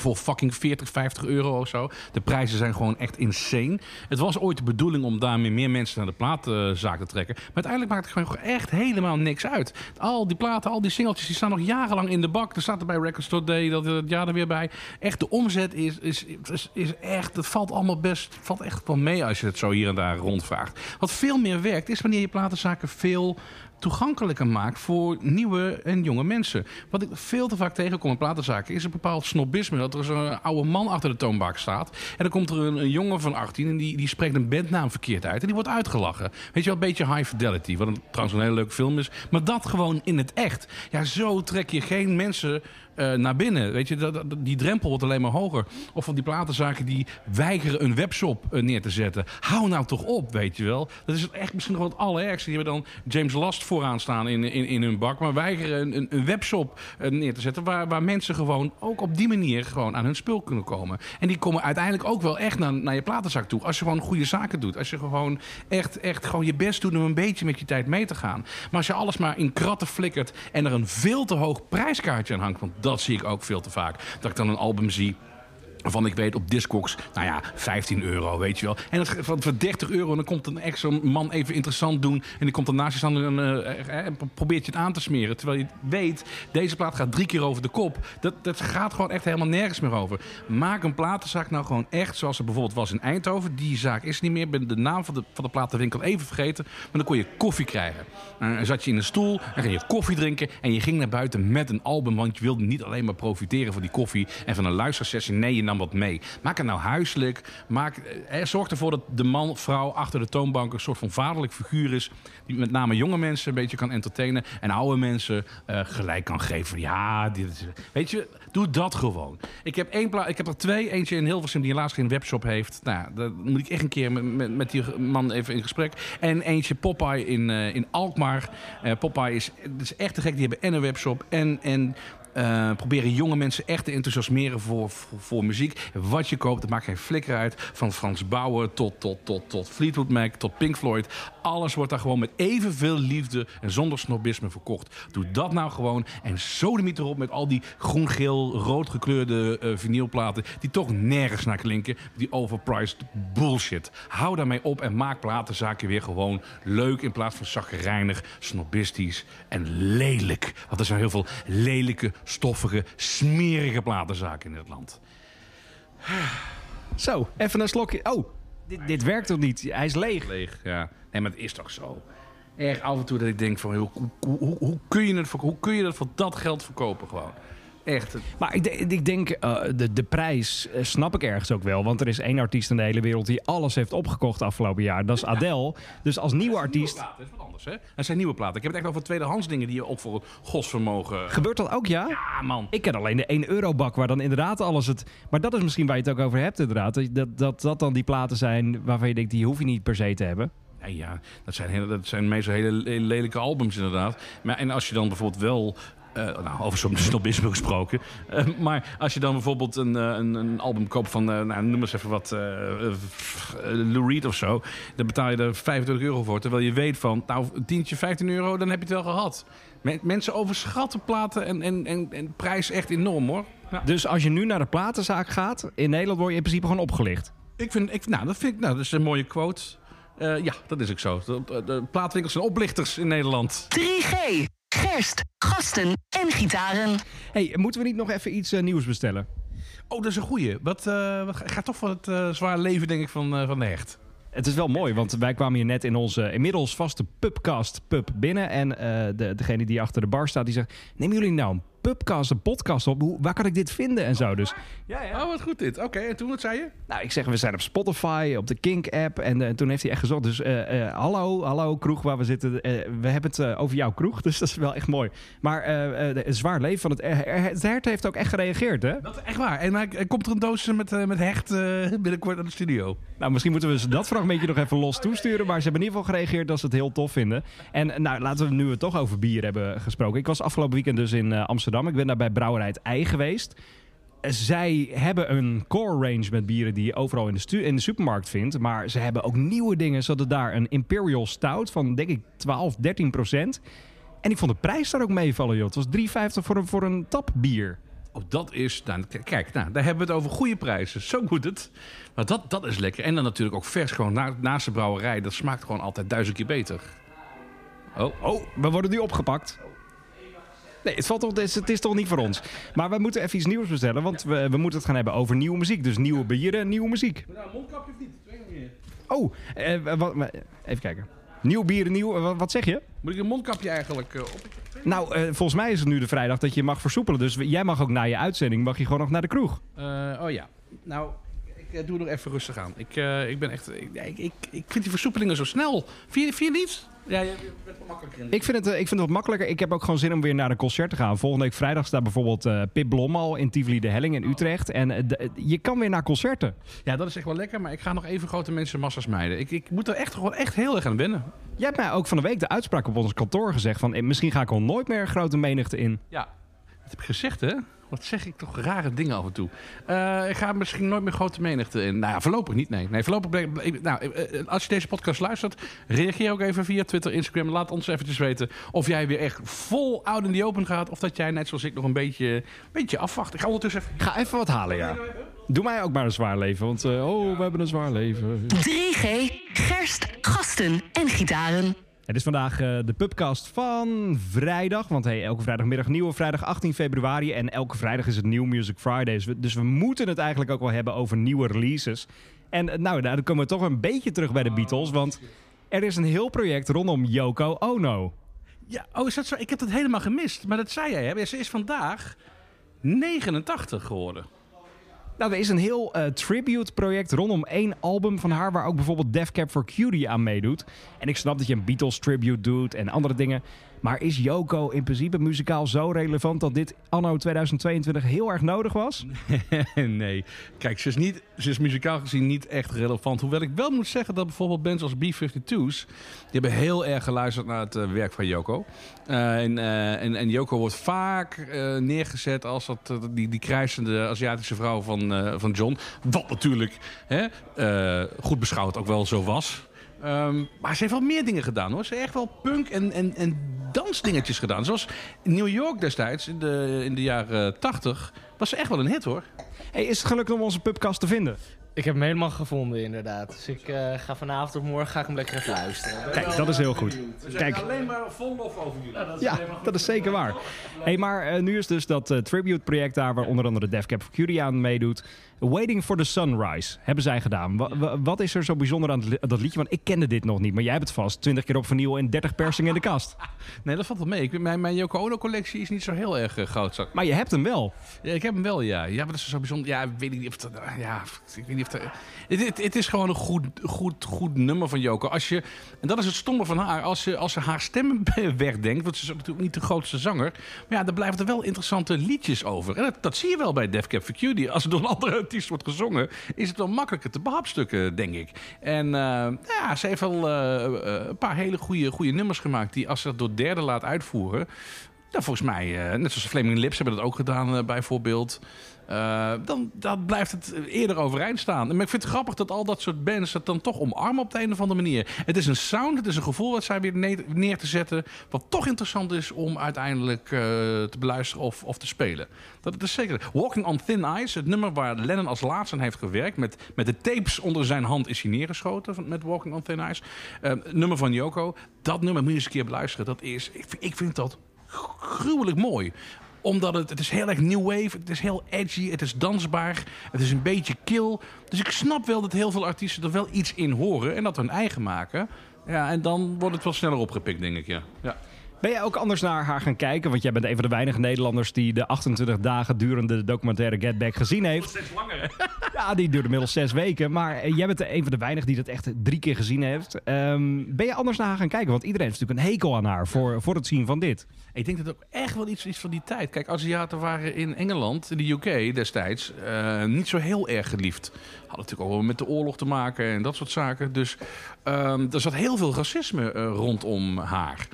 Voor fucking veertig, vijftig euro of zo. De prijzen zijn gewoon echt insane. Het was ooit de bedoeling om daarmee meer mensen naar de platenzaak te trekken. Maar uiteindelijk maakt het gewoon echt helemaal niks uit. Al die platen, al die singeltjes, die staan nog jarenlang in de bak. Er staat er bij Record Store Day, dat, dat jaar er weer bij. Echt, de omzet is, is, is, is echt... Het valt allemaal best... valt echt wel mee als je het zo hier en daar rondvraagt. Wat veel meer werkt, is wanneer je platenzaken veel... toegankelijker maakt voor nieuwe en jonge mensen. Wat ik veel te vaak tegenkom in platenzaken... is een bepaald snobisme. Dat er zo'n oude man achter de toonbank staat... en dan komt er een, een jongen van achttien... en die, die spreekt een bandnaam verkeerd uit... en die wordt uitgelachen. Weet je wel, een beetje High Fidelity... wat een, trouwens een hele leuke film is... maar dat gewoon in het echt. Ja, zo trek je geen mensen... Uh, naar binnen. Weet je, dat, dat, die drempel wordt alleen maar hoger. Of van die platenzaken die weigeren een webshop uh, neer te zetten. Hou nou toch op, weet je wel. Dat is echt misschien nog wel het allerergste. Die hebben dan James Last vooraan staan in, in, in hun bak. Maar weigeren een, een, een webshop uh, neer te zetten. Waar, waar mensen gewoon ook op die manier gewoon aan hun spul kunnen komen. En die komen uiteindelijk ook wel echt naar, naar je platenzak toe. Als je gewoon goede zaken doet. Als je gewoon echt, echt gewoon je best doet om een beetje met je tijd mee te gaan. Maar als je alles maar in kratten flikkert en er een veel te hoog prijskaartje aan hangt... want dat zie ik ook veel te vaak. Dat ik dan een album zie waarvan ik weet op Discogs, nou ja, vijftien euro, weet je wel. En dat, voor dertig euro, dan komt een echt zo'n man even interessant doen... en die komt dan naast je staan en uh, eh, probeert je het aan te smeren. Terwijl je weet, deze plaat gaat drie keer over de kop. Dat, dat gaat gewoon echt helemaal nergens meer over. Maak een platenzaak nou gewoon echt zoals het bijvoorbeeld was in Eindhoven. Die zaak is niet meer. Ik ben de naam van de, van de platenwinkel even vergeten. Maar dan kon je koffie krijgen. En dan zat je in een stoel en ging je koffie drinken... en je ging naar buiten met een album... want je wilde niet alleen maar profiteren van die koffie... en van een luistersessie. Nee, je nam wat mee. Maak het nou huiselijk. Maak, eh, zorg ervoor dat de man, vrouw achter de toonbank... een soort van vaderlijk figuur is... die met name jonge mensen een beetje kan entertainen... en oude mensen uh, gelijk kan geven. Ja, dit is, weet je, doe dat gewoon. Ik heb, één pla- ik heb er twee. Eentje in Hilversum die helaas geen webshop heeft. Nou, daar moet ik echt een keer met, met, met die man even in gesprek. En eentje Popeye in, uh, in Alkmaar. Uh, Popeye is, is echt te gek. Die hebben en een webshop en... en Uh, proberen jonge mensen echt te enthousiasmeren voor, voor, voor muziek. Wat je koopt, dat maakt geen flikker uit. Van Frans Bauer tot, tot, tot, tot Fleetwood Mac, tot Pink Floyd. Alles wordt daar gewoon met evenveel liefde en zonder snobisme verkocht. Doe dat nou gewoon en sodemiet erop met al die groen-geel-rood gekleurde uh, vinylplaten... die toch nergens naar klinken, die overpriced bullshit. Hou daarmee op en maak platenzaken weer gewoon leuk... in plaats van chagrijnig, snobistisch en lelijk. Want er zijn heel veel lelijke... stoffige, smerige platenzaken in het land. Zo, even een slokje. Oh, dit, dit werkt toch niet? Hij is leeg. Leeg, ja. Nee, maar het is toch zo. Erg af en toe dat ik denk van... hoe, hoe, hoe, hoe, kun, je het, hoe kun je dat voor dat geld verkopen gewoon? Echt. Maar ik, ik denk, uh, de, de prijs uh, snap ik ergens ook wel. Want er is één artiest in de hele wereld die alles heeft opgekocht afgelopen jaar. Dat is Adele. Dus als nieuwe artiest... Nieuwe platen, dat is wat anders, hè? Dat zijn nieuwe platen. Ik heb het echt over tweedehands dingen die je op voor het godsvermogen... Gebeurt dat ook, ja? Ja, man. Ik ken alleen de één euro bak waar dan inderdaad alles het... Maar dat is misschien waar je het ook over hebt, inderdaad. Dat dat, dat dan die platen zijn waarvan je denkt, die hoef je niet per se te hebben. Nee, ja, dat zijn, hele, dat zijn meestal hele, hele lelijke albums, inderdaad. Maar, en als je dan bijvoorbeeld wel... Uh, nou, over zo'n snobisme gesproken. Uh, maar als je dan bijvoorbeeld een, uh, een, een album koopt van... Uh, nou, noem eens even wat... Uh, uh, Lou Reed of zo. Dan betaal je er vijfentwintig euro voor. Terwijl je weet van... nou, een tientje, vijftien euro, dan heb je het wel gehad. Men, mensen overschatten platen en, en, en, en prijs echt enorm, hoor. Ja. Dus als je nu naar de platenzaak gaat... in Nederland word je in principe gewoon opgelicht. Ik vind... Ik, nou, dat vind ik... Nou, dat is een mooie quote. Uh, ja, dat is ook zo. De, de, de plaatwinkels zijn oplichters in Nederland. drie G. Gerst, gasten en gitaren. Hey, moeten we niet nog even iets uh, nieuws bestellen? Oh, dat is een goeie. Wat uh, gaat toch voor het uh, zwaar leven, denk ik, van, uh, van de hecht. Het is wel mooi, want wij kwamen hier net in onze inmiddels vaste pubcast pub binnen. En uh, de, degene die achter de bar staat, die zegt... nemen jullie nou een pubcast, een podcast op? Hoe, waar kan ik dit vinden? En zo dus. Ja, ja. Oh, wat goed dit. Oké, okay, en toen, wat zei je? Nou, ik zeg, we zijn op Spotify, op de Kink-app. En uh, toen heeft hij echt gezond. Dus uh, uh, hallo, hallo, kroeg waar we zitten. Uh, we hebben het uh, over jouw kroeg, dus dat is wel echt mooi. Maar uh, uh, het zwaar leven van het... Uh, het hert heeft ook echt gereageerd, hè? Dat is echt waar. En uh, komt er een doos met, uh, met hecht uh, binnenkort naar de studio. Nou, misschien moeten we ze dat fragmentje nog even los toesturen. Maar ze hebben in ieder geval gereageerd dat ze het heel tof vinden. En uh, nou, laten we nu we het toch over bier hebben gesproken. Ik was afgelopen weekend dus in uh, Amsterdam. Ik ben daar bij Brouwerij Het Ei geweest. Zij hebben een core range met bieren die je overal in de, stu- in de supermarkt vindt. Maar ze hebben ook nieuwe dingen. Ze hadden daar een Imperial Stout van, denk ik, twaalf, dertien procent. En ik vond de prijs daar ook meevallen, joh. Het was drie vijftig voor een, voor een tapbier. Oh, dat is... Nou, kijk, nou, daar hebben we het over, goede prijzen. Zo moet het. Maar dat, dat is lekker. En dan natuurlijk ook vers, gewoon na, naast de brouwerij. Dat smaakt gewoon altijd duizend keer beter. Oh, oh, we worden nu opgepakt. Nee, het, valt toch, het, is, het is toch niet voor ons. Maar we moeten even iets nieuws bestellen, want we, we moeten het gaan hebben over nieuwe muziek. Dus nieuwe bieren en nieuwe muziek. Nou, mondkapje of niet? Twee meer. Oh, eh, wat, even kijken. Nieuw bieren, nieuw... Wat zeg je? Moet ik een mondkapje eigenlijk uh, op? Nou, uh, volgens mij is het nu de vrijdag dat je mag versoepelen. Dus jij mag ook na je uitzending, mag je gewoon nog naar de kroeg. Uh, oh ja. Nou, ik uh, doe nog even rustig aan. Ik, uh, ik ben echt... Ik, ik, ik, ik vind die versoepelingen zo snel. Vind je niet? Ja, je bent wel makkelijker. Ik vind, het, uh, ik vind het wat makkelijker. Ik heb ook gewoon zin om weer naar een concert te gaan. Volgende week vrijdag staat bijvoorbeeld uh, Pip Blom al in Tivoli de Helling in Utrecht. En uh, de, je kan weer naar concerten. Ja, dat is echt wel lekker. Maar ik ga nog even grote mensenmassa's mijden. Ik, ik moet er echt gewoon echt heel erg aan wennen. Jij hebt mij ook van de week de uitspraak op ons kantoor gezegd van... Eh, misschien ga ik al nooit meer grote menigte in. Ja, dat heb ik gezegd, hè? Wat zeg ik toch rare dingen af en toe. Uh, ik ga misschien nooit meer grote menigte in. Nou ja, voorlopig niet, nee. nee voorlopig ble- ble- nou, als je deze podcast luistert, reageer ook even via Twitter, Instagram. Laat ons eventjes weten of jij weer echt vol out in the open gaat... of dat jij, net zoals ik, nog een beetje, beetje afwacht. Ik ga ondertussen even... Ga even wat halen, ja. Doe mij ook maar een zwaar leven, want uh, oh, we hebben een zwaar leven. drie G, gerst, gasten en gitaren. Het is vandaag uh, de pubcast van vrijdag. Want hey, elke vrijdagmiddag nieuwe vrijdag achttien februari. En elke vrijdag is het New Music Fridays. Dus we moeten het eigenlijk ook wel hebben over nieuwe releases. En nou, nou, dan komen we toch een beetje terug bij de Beatles. Want er is een heel project rondom Yoko Ono. Ja, oh, is dat zo? Ik heb dat helemaal gemist. Maar dat zei jij, hè? Ze is vandaag negenentachtig geworden. Nou, er is een heel uh, tribute-project rondom één album van haar... waar ook bijvoorbeeld Death Cab for Cutie aan meedoet. En ik snap dat je een Beatles-tribute doet en andere dingen. Maar is Yoko in principe muzikaal zo relevant... dat dit anno tweeduizend tweeëntwintig heel erg nodig was? Nee. Kijk, ze is, niet, ze is muzikaal gezien niet echt relevant. Hoewel ik wel moet zeggen dat bijvoorbeeld bands als B vijftig-two's... die hebben heel erg geluisterd naar het uh, werk van Yoko. Uh, en, uh, en, en Yoko wordt vaak uh, neergezet als dat, uh, die, die krijsende Aziatische vrouw van, uh, van John. Wat natuurlijk hè, uh, goed beschouwd ook wel zo was... Um, maar ze heeft wel meer dingen gedaan, hoor. Ze heeft echt wel punk en, en, en dansdingetjes gedaan. Zoals in New York destijds, in de, in de jaren tachtig, was ze echt wel een hit, hoor. Hey, is het gelukt om onze pubcast te vinden? Ik heb hem helemaal gevonden, inderdaad. Dus ik uh, ga vanavond of morgen ga ik hem lekker even luisteren. Kijk, dat is heel goed. We zijn alleen maar vol lof over jullie. Ja, dat is, ja, dat is zeker waar. Hey, maar uh, nu is dus dat uh, tribute-project daar... waar onder andere Death Cab for Cutie aan meedoet. Waiting for the Sunrise hebben zij gedaan. Wa- wa- wat is er zo bijzonder aan li- dat liedje? Want ik kende dit nog niet, maar jij hebt het vast. twintig keer opvernieuwen en dertig persingen in de kast. Nee, dat valt wel mee. Ik, mijn mijn Yoko Ono-collectie is niet zo heel erg uh, goudzak. Maar je hebt hem wel. Ja, ik heb hem wel, ja. Ja, maar dat is zo bijzonder. Ja, weet ik niet of het... Uh, ja, ik weet niet of het... Het, het, het is gewoon een goed, goed, goed nummer van Yoko. Als je, en dat is het stomme van haar. Als ze, als ze haar stem wegdenkt, want ze is natuurlijk niet de grootste zanger. Maar ja, dan blijven er wel interessante liedjes over. En dat, dat zie je wel bij Death Cab for Cutie. Als het door een andere... wordt gezongen, is het wel makkelijker te behapstukken, denk ik. En uh, ja, ze heeft wel uh, uh, een paar hele goede, goede nummers gemaakt die, als ze dat door derden laat uitvoeren, dan volgens mij, uh, net zoals Flaming Lips hebben dat ook gedaan uh, bijvoorbeeld, uh, dan, dan blijft het eerder overeind staan. Maar ik vind het grappig dat al dat soort bands dat dan toch omarmen op de een of andere manier. Het is een sound, het is een gevoel wat zij weer ne- neer te zetten, wat toch interessant is om uiteindelijk uh, te beluisteren of, of te spelen. Dat, dat is zeker. Walking on Thin Ice, het nummer waar Lennon als laatste aan heeft gewerkt, met, met de tapes onder zijn hand is hij neergeschoten van, met Walking on Thin Ice. Uh, nummer van Yoko, dat nummer moet je eens een keer beluisteren. Dat is, ik, ik vind dat gruwelijk mooi. Omdat het, het is heel erg new wave, het is heel edgy, het is dansbaar, het is een beetje kil. Dus ik snap wel dat heel veel artiesten er wel iets in horen en dat hun eigen maken. Ja, en dan wordt het wel sneller opgepikt, denk ik, ja. Ja. Ben jij ook anders naar haar gaan kijken? Want jij bent een van de weinige Nederlanders die de achtentwintig dagen durende documentaire Get Back gezien heeft. Dat is langer, hè? Ja, die duurde inmiddels zes weken. Maar jij bent een van de weinigen die dat echt drie keer gezien heeft. Um, ben je anders naar haar gaan kijken? Want iedereen heeft natuurlijk een hekel aan haar voor, voor het zien van dit. Ik denk dat het ook echt wel iets is van die tijd. Kijk, Aziaten waren in Engeland, in de U K destijds, uh, niet zo heel erg geliefd. Had natuurlijk ook wel met de oorlog te maken en dat soort zaken. Dus um, er zat heel veel racisme uh, rondom haar.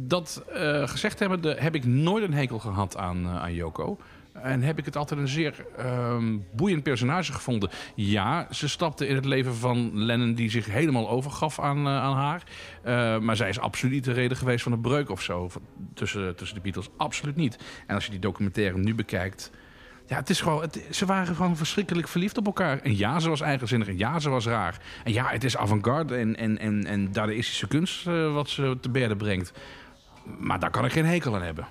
Dat uh, gezegd hebbende heb ik nooit een hekel gehad aan, uh, aan Yoko. En heb ik het altijd een zeer uh, boeiend personage gevonden. Ja, ze stapte in het leven van Lennon die zich helemaal overgaf aan, uh, aan haar. Uh, maar zij is absoluut niet de reden geweest van een breuk of zo. Van, tussen, tussen de Beatles, absoluut niet. En als je die documentaire nu bekijkt... Ja, het is gewoon, het, ze waren gewoon verschrikkelijk verliefd op elkaar. En ja, ze was eigenzinnig. En ja, ze was raar. En ja, het is avant-garde en, en, en, en dadaïstische kunst uh, wat ze te berden brengt. Maar daar kan ik geen hekel aan hebben.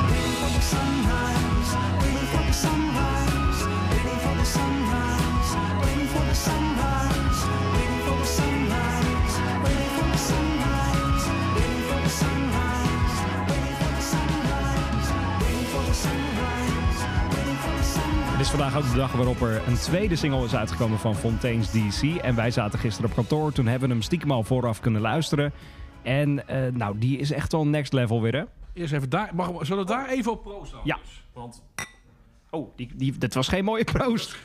Het is vandaag ook de dag waarop er een tweede single is uitgekomen van Fontaines D C. En wij zaten gisteren op kantoor. Toen hebben we hem stiekem al vooraf kunnen luisteren. En uh, nou, die is echt al next level weer, hè? Eerst even daar. Mag, zullen we daar even op proosten? Ja. Want... Oh, die, die, dat was geen mooie proost.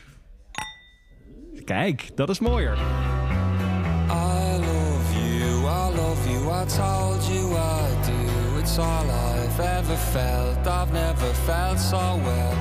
Kijk, dat is mooier. I love you, I love you, I told you I do. It's all I've ever felt, I've never felt so well.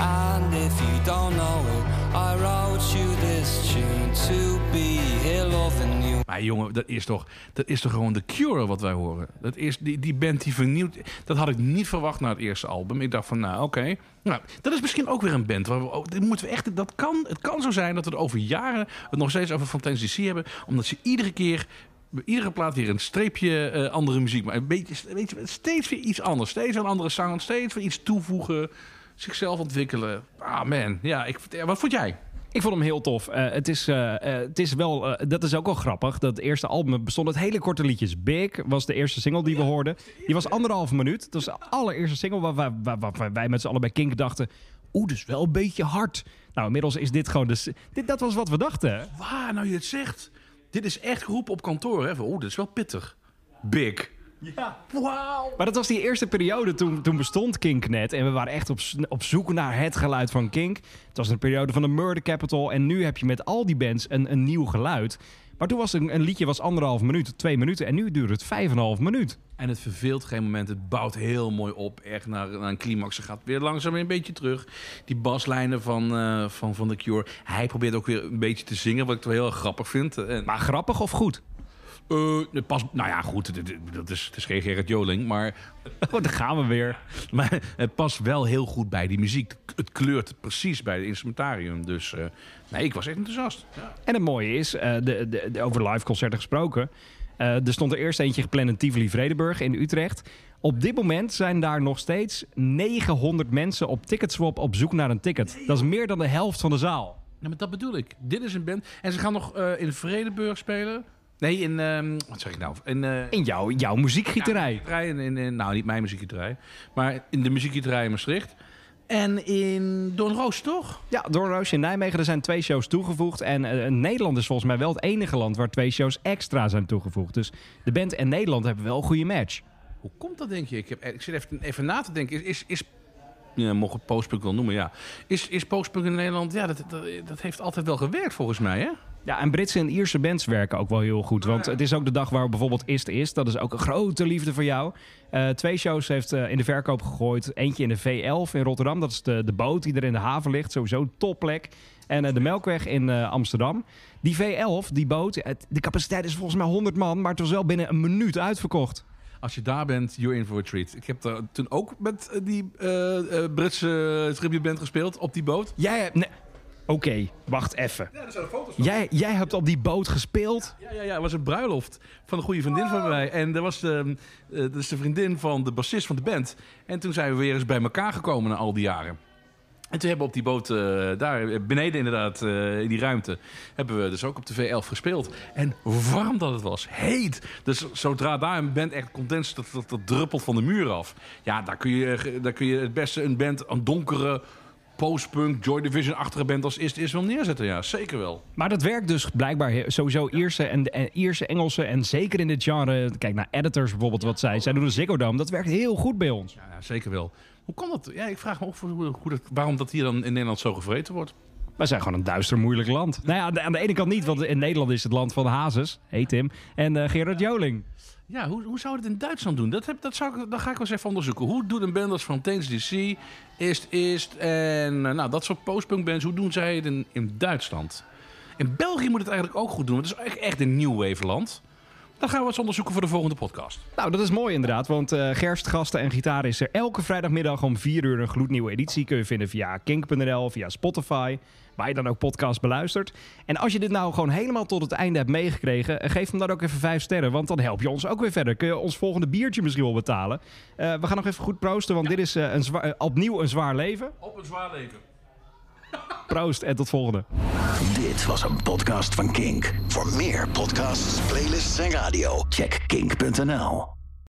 And if you don't know it, I wrote you this tune to be here loving you. Maar jongen, dat is toch, dat is toch gewoon The Cure wat wij horen. Dat is die, die band die vernieuwd... Dat had ik niet verwacht na het eerste album. Ik dacht van, nou, oké. Okay. Nou, dat is misschien ook weer een band. Waar we, dit moeten we echt, dat kan, het kan zo zijn dat we het over jaren... het nog steeds over Fontaines D C hebben. Omdat ze iedere keer... Bij iedere plaat weer een streepje uh, andere muziek. Maar een beetje, weet je, steeds weer iets anders. Steeds een andere sound. Steeds weer iets toevoegen. Zichzelf ontwikkelen. Ah man. Ja, ik, wat vond jij? Ik vond hem heel tof. Uh, het is, uh, uh, het is wel, uh, dat is ook wel grappig. Dat eerste album bestond uit hele korte liedjes. Big was de eerste single die we hoorden. Die was anderhalve minuut. Dat was de allereerste single waar, waar, waar, waar wij met z'n allen bij Kink dachten... Oeh, dus wel een beetje hard. Nou, inmiddels is dit gewoon... De, dit, dat was wat we dachten. Waar nou je het zegt... Dit is echt geroep op kantoor, hè? Oeh, dit is wel pittig. Big. Ja. Wauw. Maar dat was die eerste periode, toen, toen bestond Kink net. En we waren echt op, op zoek naar het geluid van Kink. Het was een periode van de Murder Capital. En nu heb je met al die bands een, een nieuw geluid. Maar toen was een, een liedje was anderhalf minuut, twee minuten. En nu duurt het vijf en een half minuut. En het verveelt geen moment. Het bouwt heel mooi op. Echt naar, naar een climax. Ze gaat weer langzaam weer een beetje terug. Die baslijnen van, uh, van, van The Cure. Hij probeert ook weer een beetje te zingen. Wat ik toch heel erg grappig vind. En... Maar grappig of goed? Uh, pas, nou ja, goed. Dat is, het is geen Gerrit Joling. Maar oh, daar gaan we weer. Maar het past wel heel goed bij die muziek. Het kleurt precies bij het instrumentarium. Dus uh, nee, ik was echt enthousiast. Ja. En het mooie is, uh, de, de, de, over live concerten gesproken... Uh, er stond er eerst eentje gepland in Tivoli-Vredenburg in Utrecht. Op dit moment zijn daar nog steeds negenhonderd mensen op Ticketswap op zoek naar een ticket. Nee. Dat is meer dan de helft van de zaal. Ja, maar dat bedoel ik. Dit is een band. En ze gaan nog uh, in Vredenburg spelen. Nee, in... Um, wat zeg ik nou? In, uh, in jouw, jouw muziekgieterij. Ja, in, in, in, nou, niet mijn muziekgieterij. Maar in de muziekgieterij in Maastricht. En in Don Roos, toch? Ja, Don Roos in Nijmegen. Er zijn twee shows toegevoegd. En uh, Nederland is volgens mij wel het enige land waar twee shows extra zijn toegevoegd. Dus de band en Nederland hebben wel een goede match. Hoe komt dat, denk je? Ik, heb, ik zit even, even na te denken. Is, is, is ja, mocht ik postpunk wel noemen, ja. Is, is postpunk in Nederland... Ja, dat, dat, dat heeft altijd wel gewerkt, volgens mij, hè? Ja, en Britse en Ierse bands werken ook wel heel goed. Want het is ook de dag waar bijvoorbeeld Ist is. Dat is ook een grote liefde voor jou. Uh, twee shows heeft uh, in de verkoop gegooid. Eentje in de V elf in Rotterdam. Dat is de, de boot die er in de haven ligt. Sowieso een topplek. En uh, de Melkweg in uh, Amsterdam. Die V elf, die boot, het, de capaciteit is volgens mij honderd man. Maar het was wel binnen een minuut uitverkocht. Als je daar bent, you're in for a treat. Ik heb daar toen ook met die uh, uh, Britse tributeband gespeeld op die boot. Jij hebt... Nee. Oké, okay, wacht even. Ja, er zijn foto's van. Jij, jij hebt op die boot gespeeld? Ja, ja, ja, het was een bruiloft van een goede vriendin wow. van mij. En dat was de, uh, dat is de vriendin van de bassist van de band. En toen zijn we weer eens bij elkaar gekomen na al die jaren. En toen hebben we op die boot, uh, daar beneden inderdaad, uh, in die ruimte... hebben we dus ook op de V elf gespeeld. En warm dat het was, heet. Dus zodra daar een band echt condens, dat, dat, dat druppelt van de muur af. Ja, daar kun je, daar kun je het beste een band, een donkere... postpunk, Joy Division-achtige band als Ist is wel neerzetten, ja, zeker wel. Maar dat werkt dus blijkbaar sowieso Ierse en, en Ierse, Engelse en zeker in dit genre. Kijk naar Editors bijvoorbeeld, wat zij, zij doen de Ziggo Dome. Dat werkt heel goed bij ons. Ja, zeker wel. Hoe kan dat? Ja, ik vraag me af hoe, hoe dat, waarom dat hier dan in Nederland zo gevreten wordt. Wij zijn gewoon een duister moeilijk land. Nou ja, aan de, aan de ene kant niet, want in Nederland is het land van Hazes, hey Tim, en uh, Gerard Joling. Ja, hoe, hoe zou het in Duitsland doen? Dat, heb, dat, zou ik, dat ga ik wel eens even onderzoeken. Hoe doet een band als Fontaines D C, Ist, Ist en nou, dat soort postpunkbands... hoe doen zij het in, in Duitsland? In België moet het eigenlijk ook goed doen. Het is echt een nieuw wave land. Dan gaan we eens onderzoeken voor de volgende podcast. Nou, dat is mooi inderdaad, want uh, Gerst, gasten en gitaar is er elke vrijdagmiddag om vier uur een gloednieuwe editie. Kun je vinden via kink punt n l, via Spotify, waar je dan ook podcast beluistert. En als je dit nou gewoon helemaal tot het einde hebt meegekregen, geef hem dan ook even vijf sterren, want dan help je ons ook weer verder. Kun je ons volgende biertje misschien wel betalen. Uh, we gaan nog even goed proosten, want ja. dit is uh, een zwa- uh, opnieuw een zwaar leven. Op een zwaar leven. Proost en tot volgende. Dit was een podcast van Kink. Voor meer podcasts, playlists en radio, check kink punt n l.